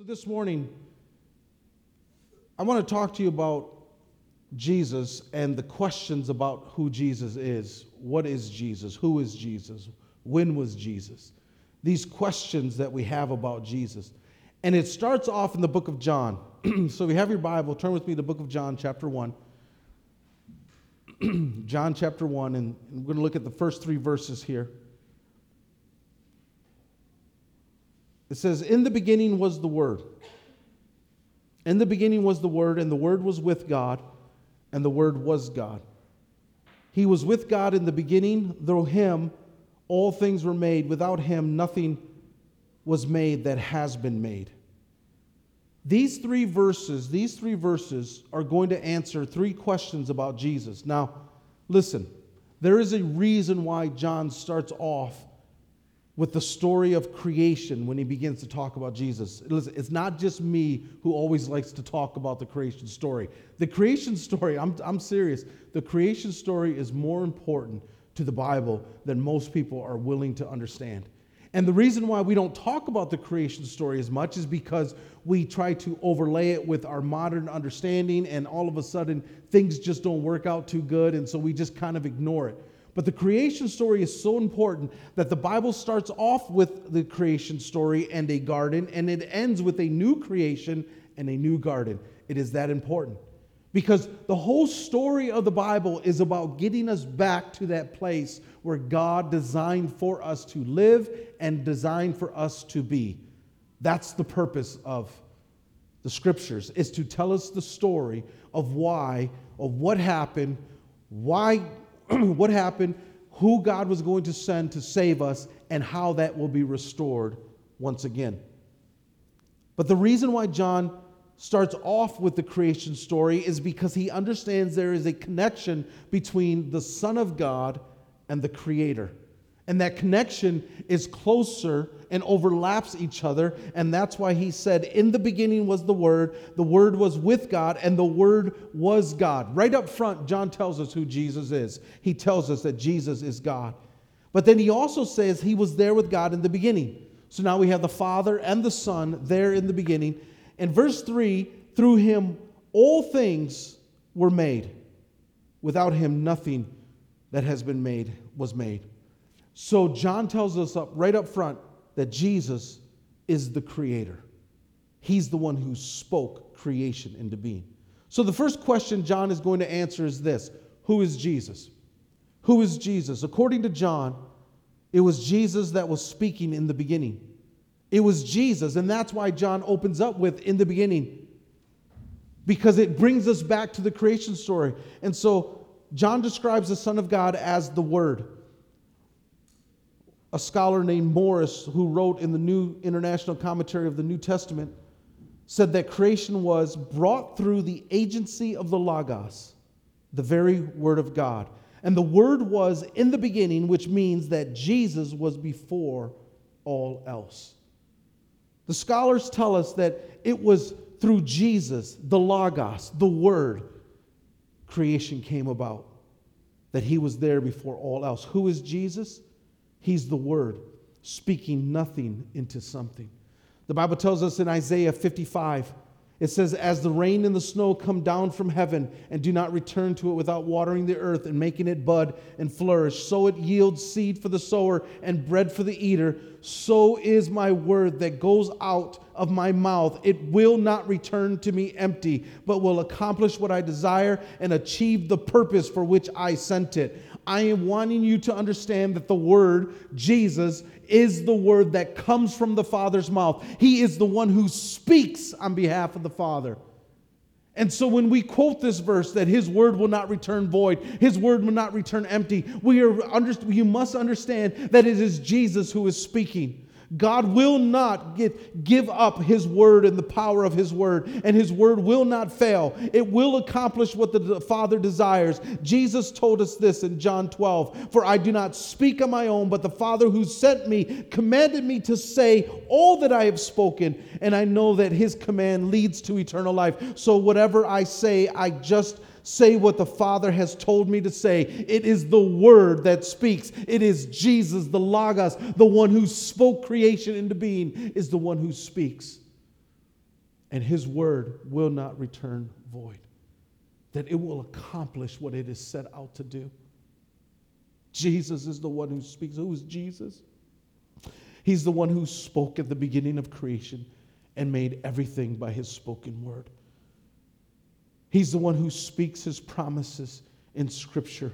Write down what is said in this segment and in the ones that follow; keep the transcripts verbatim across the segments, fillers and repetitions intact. So this morning, I want to talk to you about Jesus and the questions about who Jesus is. What is Jesus? Who is Jesus? When was Jesus? These questions that we have about Jesus. And it starts off in the book of John. So if you have your Bible, turn with me to the book of John, chapter one. John chapter one, and we're going to look at the first three verses here. It says, "In the beginning was the Word. In the beginning was the Word, and the Word was with God, and the Word was God. He was with God in the beginning. Through Him all things were made. Without Him nothing was made that has been made." These three verses, these three verses are going to answer three questions about Jesus. Now, listen, there is a reason why John starts off with the story of creation when he begins to talk about Jesus. Listen, it's not just me who always likes to talk about the creation story. The creation story, I'm, I'm serious, the creation story is more important to the Bible than most people are willing to understand. And the reason why we don't talk about the creation story as much is because we try to overlay it with our modern understanding, and all of a sudden things just don't work out too good, and so we just kind of ignore it. But the creation story is so important that the Bible starts off with the creation story and a garden, and it ends with a new creation and a new garden. It is that important. Because the whole story of the Bible is about getting us back to that place where God designed for us to live and designed for us to be. That's the purpose of the Scriptures, is to tell us the story of why, of what happened, why... what happened, who God was going to send to save us, and how that will be restored once again. But the reason why John starts off with the creation story is because he understands there is a connection between the Son of God and the Creator. And that connection is closer and overlaps each other, and that's why he said, "In the beginning was the Word, the Word was with God, and the Word was God." Right up front, John tells us who Jesus is. He tells us that Jesus is God. But then he also says he was there with God in the beginning. So now we have the Father and the Son there in the beginning. And verse three, "Through Him all things were made. Without Him nothing that has been made was made." So John tells us up right up front that Jesus is the Creator. He's the one who spoke creation into being. So the first question John is going to answer is this: who is Jesus? Who is Jesus? According to John, it was Jesus that was speaking in the beginning. It was Jesus, and that's why John opens up with "in the beginning," because it brings us back to the creation story. And so John describes the Son of God as the Word. A scholar named Morris, who wrote in the New International Commentary of the New Testament, said that creation was brought through the agency of the Logos, the very Word of God. And the Word was in the beginning, which means that Jesus was before all else. The scholars tell us that it was through Jesus, the Logos, the Word, creation came about, that He was there before all else. Who is Jesus? He's the Word, speaking nothing into something. The Bible tells us in Isaiah fifty-five, it says, "As the rain and the snow come down from heaven and do not return to it without watering the earth and making it bud and flourish, so it yields seed for the sower and bread for the eater, so is my word that goes out of my mouth. It will not return to me empty, but will accomplish what I desire and achieve the purpose for which I sent it." I am wanting you to understand that the Word, Jesus, is the Word that comes from the Father's mouth. He is the one who speaks on behalf of the Father. And so when we quote this verse, that His Word will not return void, His Word will not return empty, we are under, you must understand that it is Jesus who is speaking. God will not get, give up His Word and the power of His Word, and His Word will not fail. It will accomplish what the Father desires. Jesus told us this in John twelve, "For I do not speak on my own, but the Father who sent me commanded me to say all that I have spoken, and I know that His command leads to eternal life. So whatever I say, I just say what the Father has told me to say." It is the Word that speaks. It is Jesus, the Logos, the one who spoke creation into being, is the one who speaks. and his word will not return void, that it will accomplish what it is set out to do. Jesus is the one who speaks. Who is Jesus? He's the one who spoke at the beginning of creation and made everything by his spoken word. He's the one who speaks his promises in Scripture.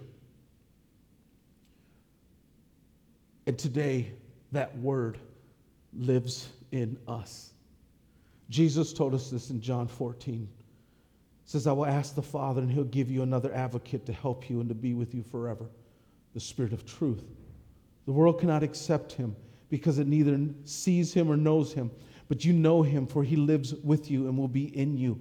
And today, that word lives in us. Jesus told us this in John fourteen. It says, I will ask the Father, and he'll give you another advocate to help you and to be with you forever, the Spirit of truth. The world cannot accept him because it neither sees him or knows him. But you know him, for he lives with you and will be in you.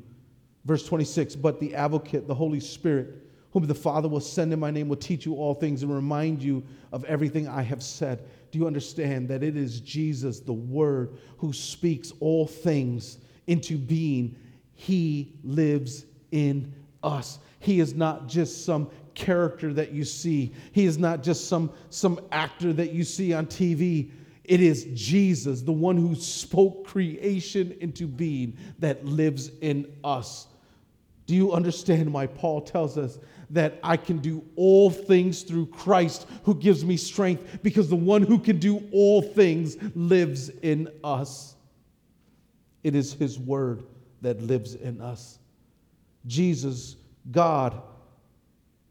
Verse twenty-six, but the advocate, the Holy Spirit, whom the Father will send in my name, will teach you all things and remind you of everything I have said. Do you understand that it is Jesus, the Word, who speaks all things into being? He lives in us. He is not just some character that you see. He is not just some, some actor that you see on T V. It is Jesus, the one who spoke creation into being, that lives in us. Do you understand why Paul tells us that I can do all things through Christ who gives me strength? Because the one who can do all things lives in us. It is his word that lives in us. Jesus, God,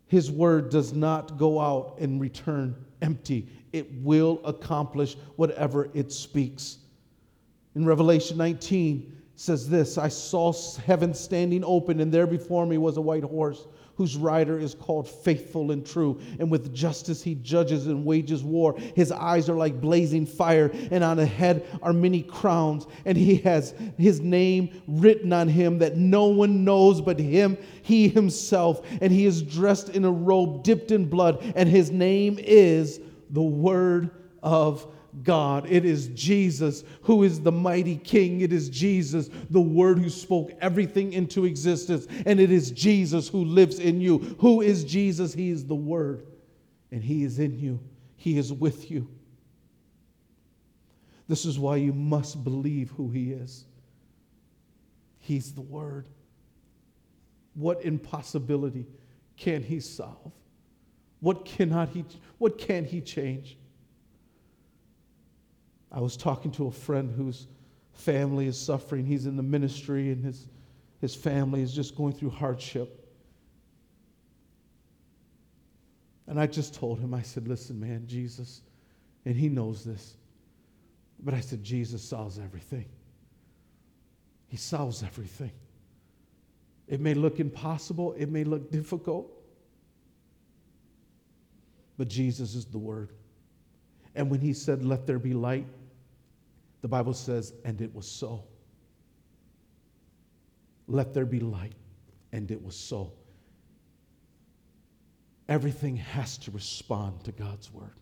his word does not go out and return empty. It will accomplish whatever it speaks. In Revelation nineteen, it says this, I saw heaven standing open, and there before me was a white horse, whose rider is called Faithful and True, and with justice he judges and wages war. His eyes are like blazing fire, and on his head are many crowns, and he has his name written on him that no one knows but him, he himself, and he is dressed in a robe dipped in blood, and his name is the Word of God. It is Jesus who is the mighty King. It is Jesus, the Word who spoke everything into existence. And it is Jesus who lives in you. Who is Jesus? He is the Word. And he is in you. He is with you. This is why you must believe who he is. He's the Word. What impossibility can he solve? What cannot he, what can he change? I was talking to a friend whose family is suffering. He's in the ministry, and his, his family is just going through hardship. And I just told him, I said, listen, man, Jesus, and he knows this, but I said, Jesus solves everything. He solves everything. It may look impossible, it may look difficult, but Jesus is the Word. And when he said, let there be light, the Bible says, and it was so. Let there be light, and it was so. Everything has to respond to God's Word.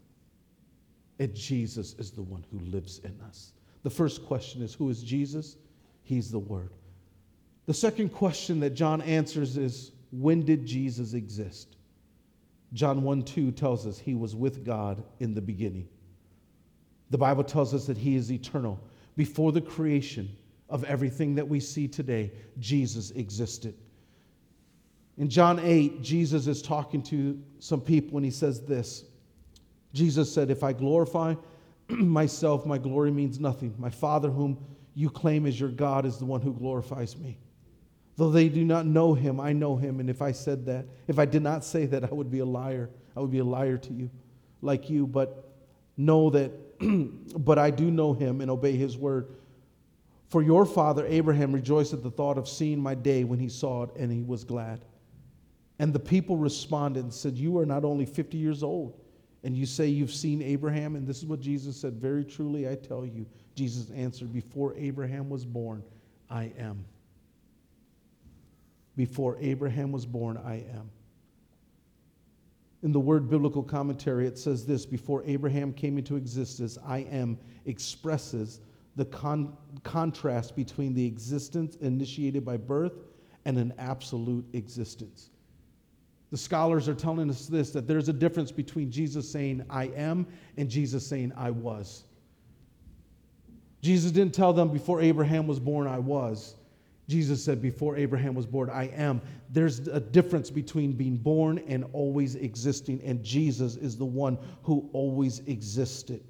And Jesus is the one who lives in us. The first question is, who is Jesus? He's the Word. The second question that John answers is, when did Jesus exist? John one two tells us he was with God in the beginning. The Bible tells us that he is eternal. Before the creation of everything that we see today, Jesus existed. In John eight, Jesus is talking to some people, and he says this. Jesus said, if I glorify myself, my glory means nothing. My Father, whom you claim as your God, is the one who glorifies me. Though they do not know him, I know him, and if I said that, if I did not say that, I would be a liar. I would be a liar to you, like you, but know that, but I do know him and obey his word. For your father Abraham rejoiced at the thought of seeing my day when he saw it, and he was glad. And the people responded and said, you are not only fifty years old, and you say you've seen Abraham? And this is what Jesus said, very truly I tell you, Jesus answered, before Abraham was born, I am. Before Abraham was born, I am. In the Word Biblical Commentary, it says this, before Abraham came into existence, I am expresses the con- contrast between the existence initiated by birth and an absolute existence. The scholars are telling us this, that there's a difference between Jesus saying, I am, and Jesus saying, I was. Jesus didn't tell them, before Abraham was born, I was. Jesus said, before Abraham was born, I am. There's a difference between being born and always existing, and Jesus is the one who always existed.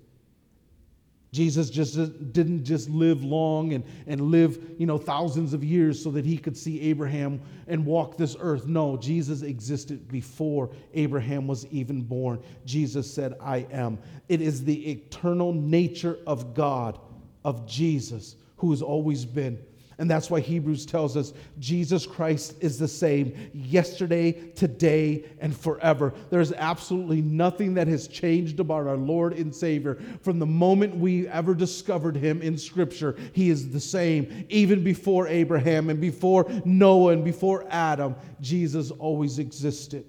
Jesus just didn't just live long and, and live, you know, thousands of years so that he could see Abraham and walk this earth. No, Jesus existed before Abraham was even born. Jesus said, I am. It is the eternal nature of God, of Jesus, who has always been. And that's why Hebrews tells us Jesus Christ is the same yesterday, today, and forever. There's absolutely nothing that has changed about our Lord and Savior. From the moment we ever discovered him in Scripture, he is the same. Even before Abraham and before Noah and before Adam, Jesus always existed.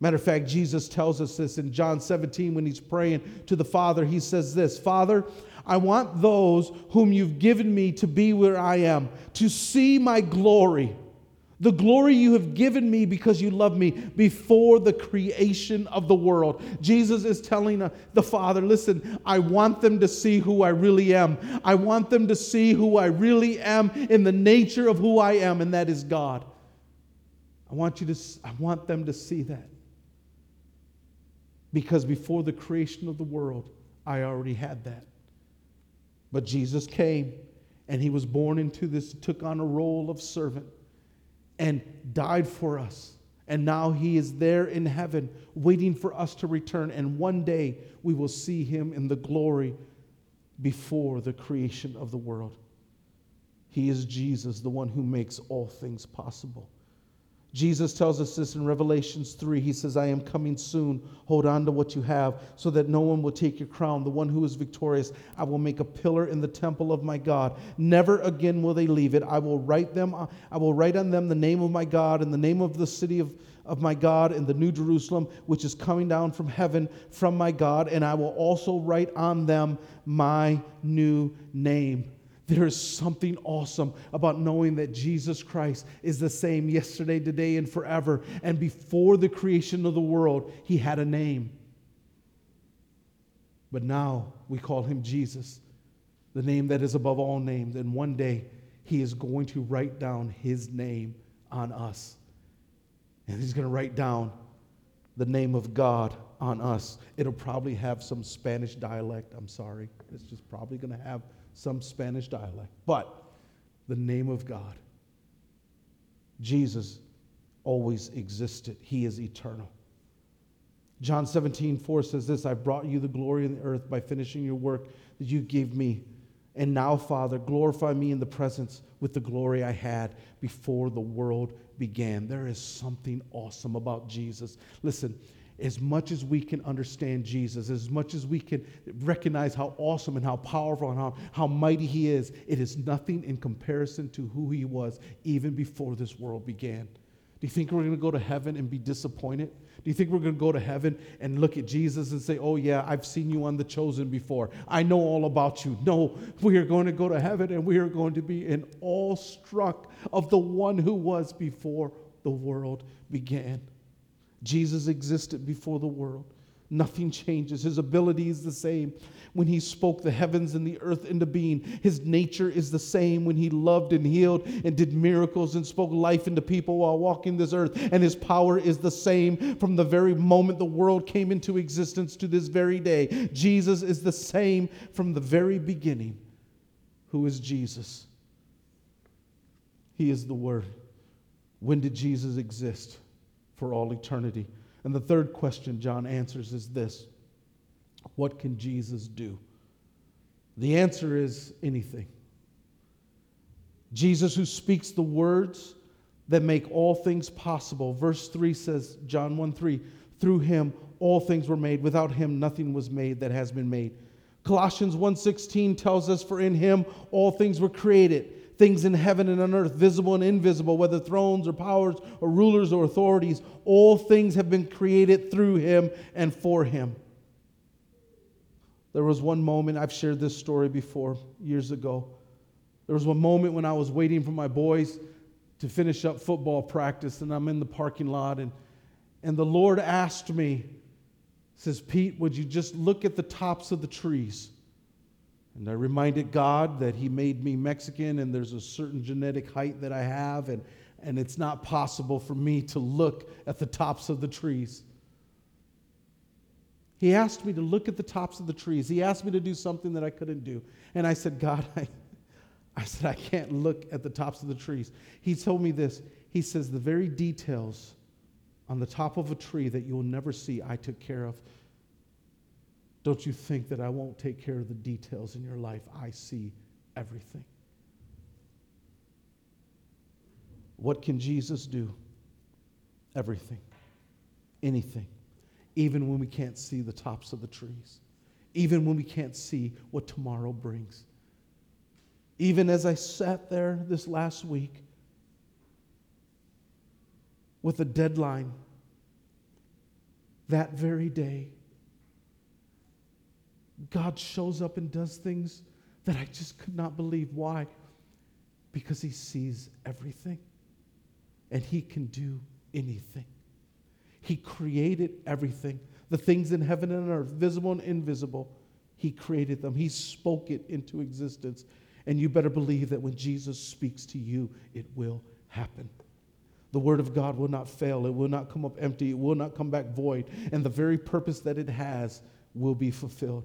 Matter of fact, Jesus tells us this in John seventeen when he's praying to the Father. He says this, Father, I want those whom you've given me to be where I am, to see my glory, the glory you have given me because you love me before the creation of the world. Jesus is telling the Father, listen, I want them to see who I really am. I want them to see who I really am in the nature of who I am, and that is God. I want you to, I want them to see that. Because before the creation of the world, I already had that. But Jesus came, and he was born into this, took on a role of servant, and died for us. And now he is there in heaven, waiting for us to return. And one day, we will see him in the glory before the creation of the world. He is Jesus, the one who makes all things possible. Jesus tells us this in Revelations three. He says, I am coming soon. Hold on to what you have so that no one will take your crown. The one who is victorious, I will make a pillar in the temple of my God. Never again will they leave it. I will write them. I will write on them the name of my God and the name of the city of, of my God and the new Jerusalem, which is coming down from heaven from my God. And I will also write on them my new name. There is something awesome about knowing that Jesus Christ is the same yesterday, today, and forever. And before the creation of the world, he had a name. But now we call him Jesus, the name that is above all names. And one day, he is going to write down his name on us. And he's going to write down the name of God on us. It'll probably have some Spanish dialect. I'm sorry. It's just probably going to have some Spanish dialect, but the name of God. Jesus always existed. He is eternal. John seventeen four says this, I brought you the glory of the earth by finishing your work that you gave me. And now, Father, glorify me in the presence with the glory I had before the world began. There is something awesome about Jesus. Listen, as much as we can understand Jesus, as much as we can recognize how awesome and how powerful and how, how mighty he is, it is nothing in comparison to who he was even before this world began. Do you think we're going to go to heaven and be disappointed? Do you think we're going to go to heaven and look at Jesus and say, oh yeah, I've seen you on The Chosen before. I know all about you. No, we are going to go to heaven and we are going to be in awe struck of the one who was before the world began. Jesus existed before the world. Nothing changes. His ability is the same. When he spoke the heavens and the earth into being, his nature is the same. When he loved and healed and did miracles and spoke life into people while walking this earth, and his power is the same from the very moment the world came into existence to this very day. Jesus is the same from the very beginning. Who is Jesus? He is the Word. When did Jesus exist? For all eternity. And the third question John answers is this. What can Jesus do? The answer is anything. Jesus who speaks the words that make all things possible. Verse three says, John one three, through him all things were made. Without him nothing was made that has been made. Colossians one sixteen tells us, for in him all things were created. Things in heaven and on earth, visible and invisible, whether thrones or powers or rulers or authorities, all things have been created through him and for him. There was one moment, I've shared this story before years ago. There was one moment when I was waiting for my boys to finish up football practice, and I'm in the parking lot, and, and the Lord asked me, says, Pete, would you just look at the tops of the trees? And I reminded God that he made me Mexican and there's a certain genetic height that I have, and, and it's not possible for me to look at the tops of the trees. He asked me to look at the tops of the trees. He asked me to do something that I couldn't do. And I said, God, I, I said, I can't look at the tops of the trees. He told me this. He says, the very details on the top of a tree that you'll never see, I took care of. Don't you think that I won't take care of the details in your life? I see everything. What can Jesus do? Everything. Anything. Even when we can't see the tops of the trees. Even when we can't see what tomorrow brings. Even as I sat there this last week with a deadline that very day, God shows up and does things that I just could not believe. Why? Because he sees everything and he can do anything. He created everything. The things in heaven and earth, visible and invisible, he created them. He spoke it into existence. And you better believe that when Jesus speaks to you, it will happen. The word of God will not fail. It will not come up empty. It will not come back void. And the very purpose that it has will be fulfilled.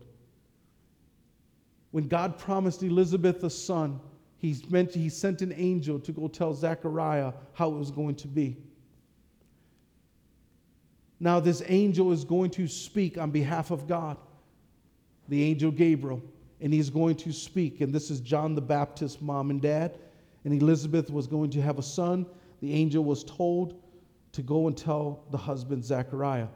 When God promised Elizabeth a son, he, meant, he sent an angel to go tell Zechariah how it was going to be. Now this angel is going to speak on behalf of God, the angel Gabriel, and he's going to speak. And this is John the Baptist's mom and dad, and Elizabeth was going to have a son. The angel was told to go and tell the husband Zechariah.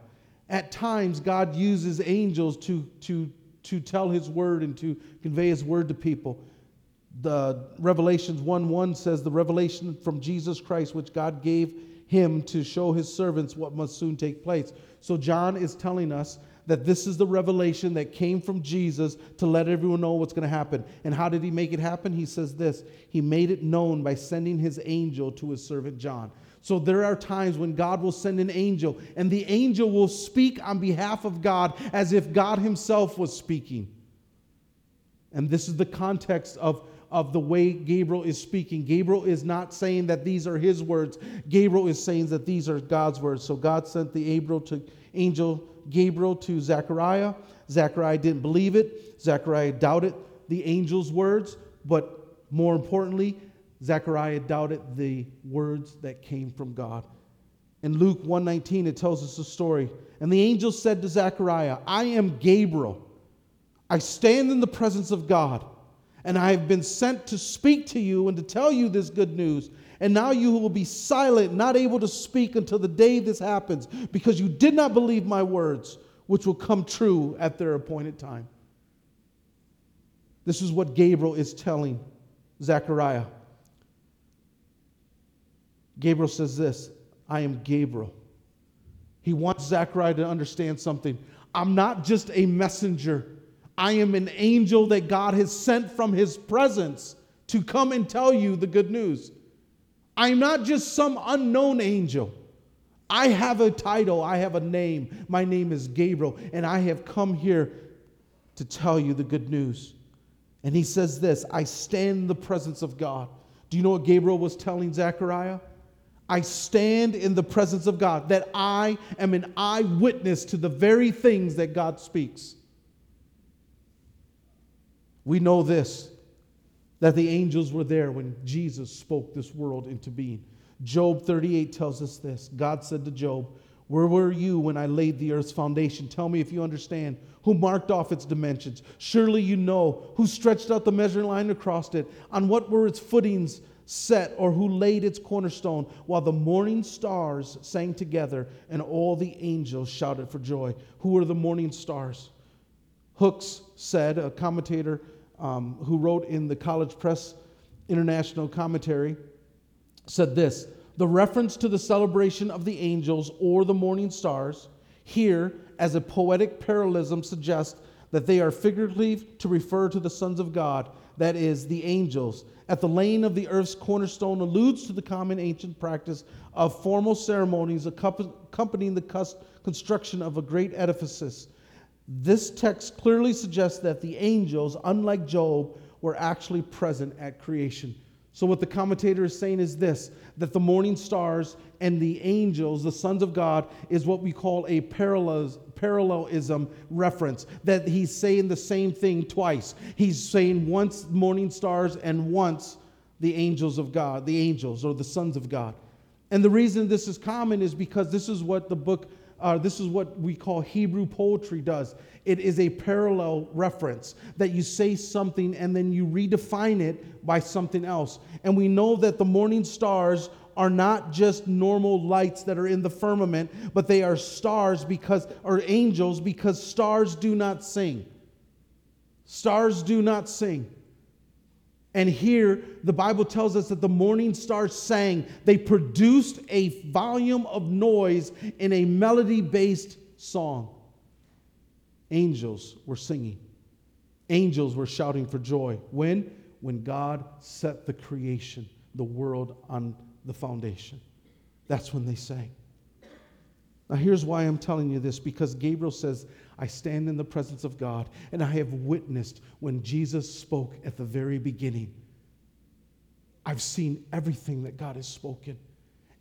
At times, God uses angels to, to, to tell his word and to convey his word to people. The Revelations one one says, the revelation from Jesus Christ, which God gave him to show his servants what must soon take place. So John is telling us that this is the revelation that came from Jesus to let everyone know what's going to happen. And how did he make it happen? He says this, he made it known by sending his angel to his servant John. So there are times when God will send an angel, and the angel will speak on behalf of God as if God himself was speaking. And this is the context of of the way Gabriel is speaking. Gabriel is not saying that these are his words. Gabriel is saying that these are God's words. So God sent the angel to, angel Gabriel to Zechariah. Zechariah didn't believe it. Zechariah doubted the angel's words. But more importantly, Zechariah doubted the words that came from God. In Luke one nineteen, it tells us a story. And the angel said to Zechariah, I am Gabriel. I stand in the presence of God. And I have been sent to speak to you and to tell you this good news. And now you will be silent, not able to speak until the day this happens, because you did not believe my words, which will come true at their appointed time. This is what Gabriel is telling Zechariah. Gabriel says this, I am Gabriel. He wants Zechariah to understand something. I'm not just a messenger. I am an angel that God has sent from his presence to come and tell you the good news. I'm not just some unknown angel. I have a title. I have a name. My name is Gabriel, and I have come here to tell you the good news. And he says this, I stand in the presence of God. Do you know what Gabriel was telling Zechariah? I stand in the presence of God, that I am an eyewitness to the very things that God speaks. We know this, that the angels were there when Jesus spoke this world into being. Job thirty-eight tells us this. God said to Job, where were you when I laid the earth's foundation? Tell me if you understand. Who marked off its dimensions? Surely you know. Who stretched out the measuring line across it? On what were its footings set, or who laid its cornerstone? While the morning stars sang together and all the angels shouted for joy. Who were the morning stars? Hooks said, a commentator, Um, who wrote in the College Press International Commentary, said this, the reference to the celebration of the angels or the morning stars here as a poetic parallelism suggests that they are figuratively to refer to the sons of God, that is, the angels. At the laying of the earth's cornerstone alludes to the common ancient practice of formal ceremonies accompanying the construction of a great edifice. This text clearly suggests that the angels, unlike Job, were actually present at creation. So what the commentator is saying is this, that the morning stars and the angels, the sons of God, is what we call a parallelism reference, that he's saying the same thing twice. He's saying once morning stars and once the angels of God, the angels or the sons of God. And the reason this is common is because this is what the book, uh, this is what we call Hebrew poetry does. It is a parallel reference, that you say something and then you redefine it by something else. And we know that the morning stars are not just normal lights that are in the firmament, but they are stars because, or angels, because stars do not sing. Stars do not sing. And here, the Bible tells us that the morning stars sang. They produced a volume of noise in a melody-based song. Angels were singing. Angels were shouting for joy. When? When God set the creation, the world on the foundation. That's when they sang. Now here's why I'm telling you this, because Gabriel says, I stand in the presence of God, and I have witnessed when Jesus spoke at the very beginning. I've seen everything that God has spoken,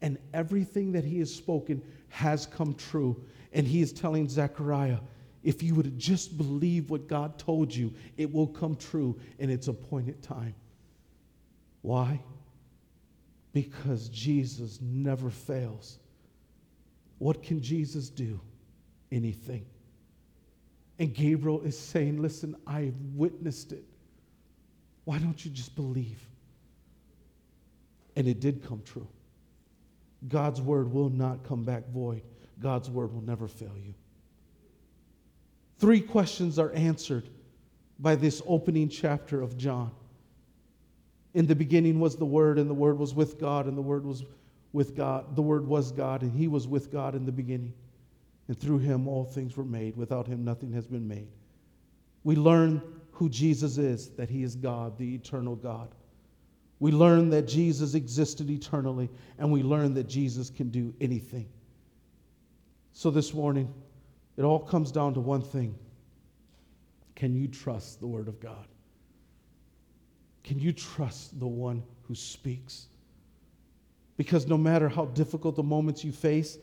and everything that he has spoken has come true. And he is telling Zechariah, if you would just believe what God told you, it will come true in its appointed time. Why? Because Jesus never fails. What can Jesus do? Anything. And Gabriel is saying, listen, I've witnessed it. Why don't you just believe? And it did come true. God's word will not come back void. God's word will never fail you. Three questions are answered by this opening chapter of John. In the beginning was the Word, and the Word was with God, and the Word was with God. The Word was God, and He was with God in the beginning. And through him all things were made. Without him nothing has been made. We learn who Jesus is, that he is God, the eternal God. We learn that Jesus existed eternally, and we learn that Jesus can do anything. So this morning, it all comes down to one thing. Can you trust the Word of God? Can you trust the one who speaks? Because no matter how difficult the moments you face,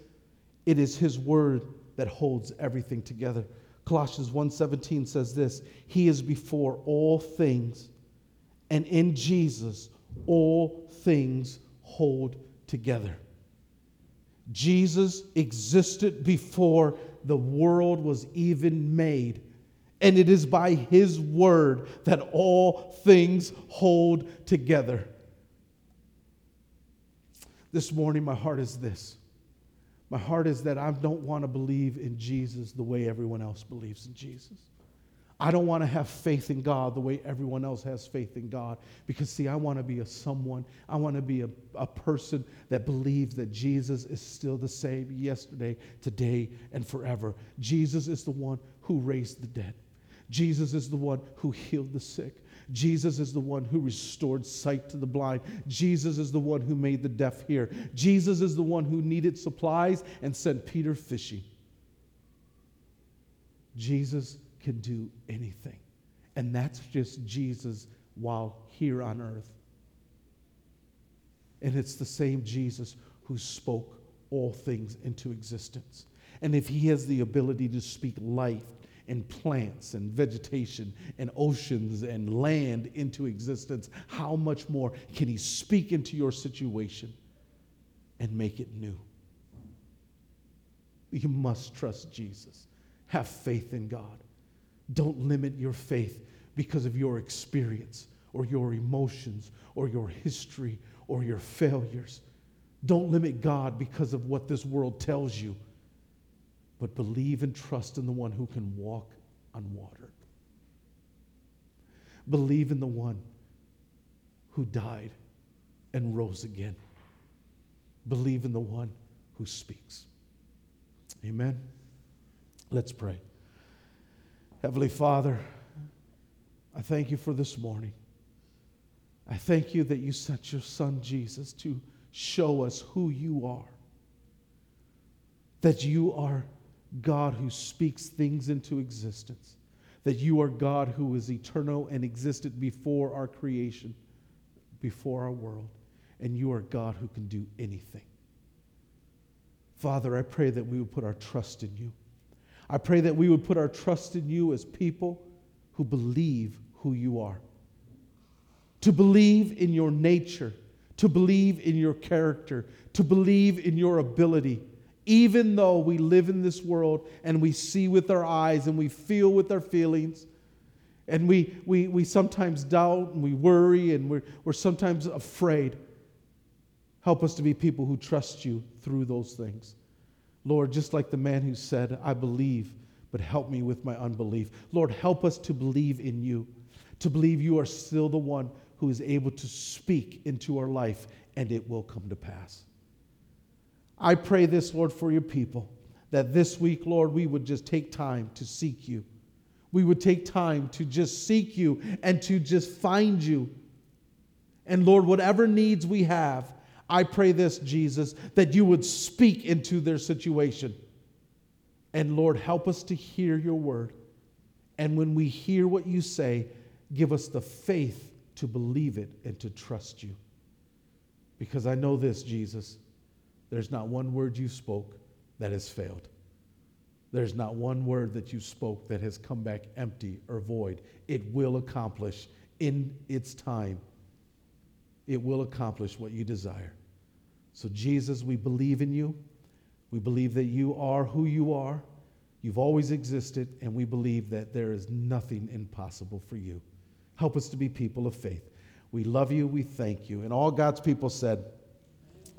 it is his word that holds everything together. Colossians one seventeen says this, he is before all things, and in Jesus all things hold together. Jesus existed before the world was even made, and it is by his word that all things hold together. This morning my heart is this. My heart is that I don't want to believe in Jesus the way everyone else believes in Jesus. I don't want to have faith in God the way everyone else has faith in God. Because, see, I want to be a someone. I want to be a, a person that believes that Jesus is still the same yesterday, today, and forever. Jesus is the one who raised the dead. Jesus is the one who healed the sick. Jesus is the one who restored sight to the blind. Jesus is the one who made the deaf hear. Jesus is the one who needed supplies and sent Peter fishing. Jesus can do anything. And that's just Jesus while here on earth. And it's the same Jesus who spoke all things into existence. And if he has the ability to speak life, and plants and vegetation and oceans and land into existence, how much more can he speak into your situation and make it new? You must trust Jesus. Have faith in God. Don't limit your faith because of your experience or your emotions or your history or your failures. Don't limit God because of what this world tells you. But believe and trust in the one who can walk on water. Believe in the one who died and rose again. Believe in the one who speaks. Amen. Let's pray. Heavenly Father, I thank you for this morning. I thank you that you sent your son Jesus to show us who you are. That you are God who speaks things into existence, that you are God who is eternal and existed before our creation, before our world, and you are God who can do anything. Father, I pray that we would put our trust in you. I pray that we would put our trust in you as people who believe who you are. To believe in your nature, to believe in your character, to believe in your ability. Even though we live in this world and we see with our eyes and we feel with our feelings, and we we we sometimes doubt and we worry and we're, we're sometimes afraid, help us to be people who trust you through those things. Lord, just like the man who said, I believe, but help me with my unbelief. Lord, help us to believe in you, to believe you are still the one who is able to speak into our life, and it will come to pass. I pray this, Lord, for your people, that this week, Lord, we would just take time to seek you. We would take time to just seek you and to just find you. And Lord, whatever needs we have, I pray this, Jesus, that you would speak into their situation. And Lord, help us to hear your word. And when we hear what you say, give us the faith to believe it and to trust you. Because I know this, Jesus, there's not one word you spoke that has failed. There's not one word that you spoke that has come back empty or void. It will accomplish in its time. It will accomplish what you desire. So Jesus, we believe in you. We believe that you are who you are. You've always existed, and we believe that there is nothing impossible for you. Help us to be people of faith. We love you. We thank you. And all God's people said,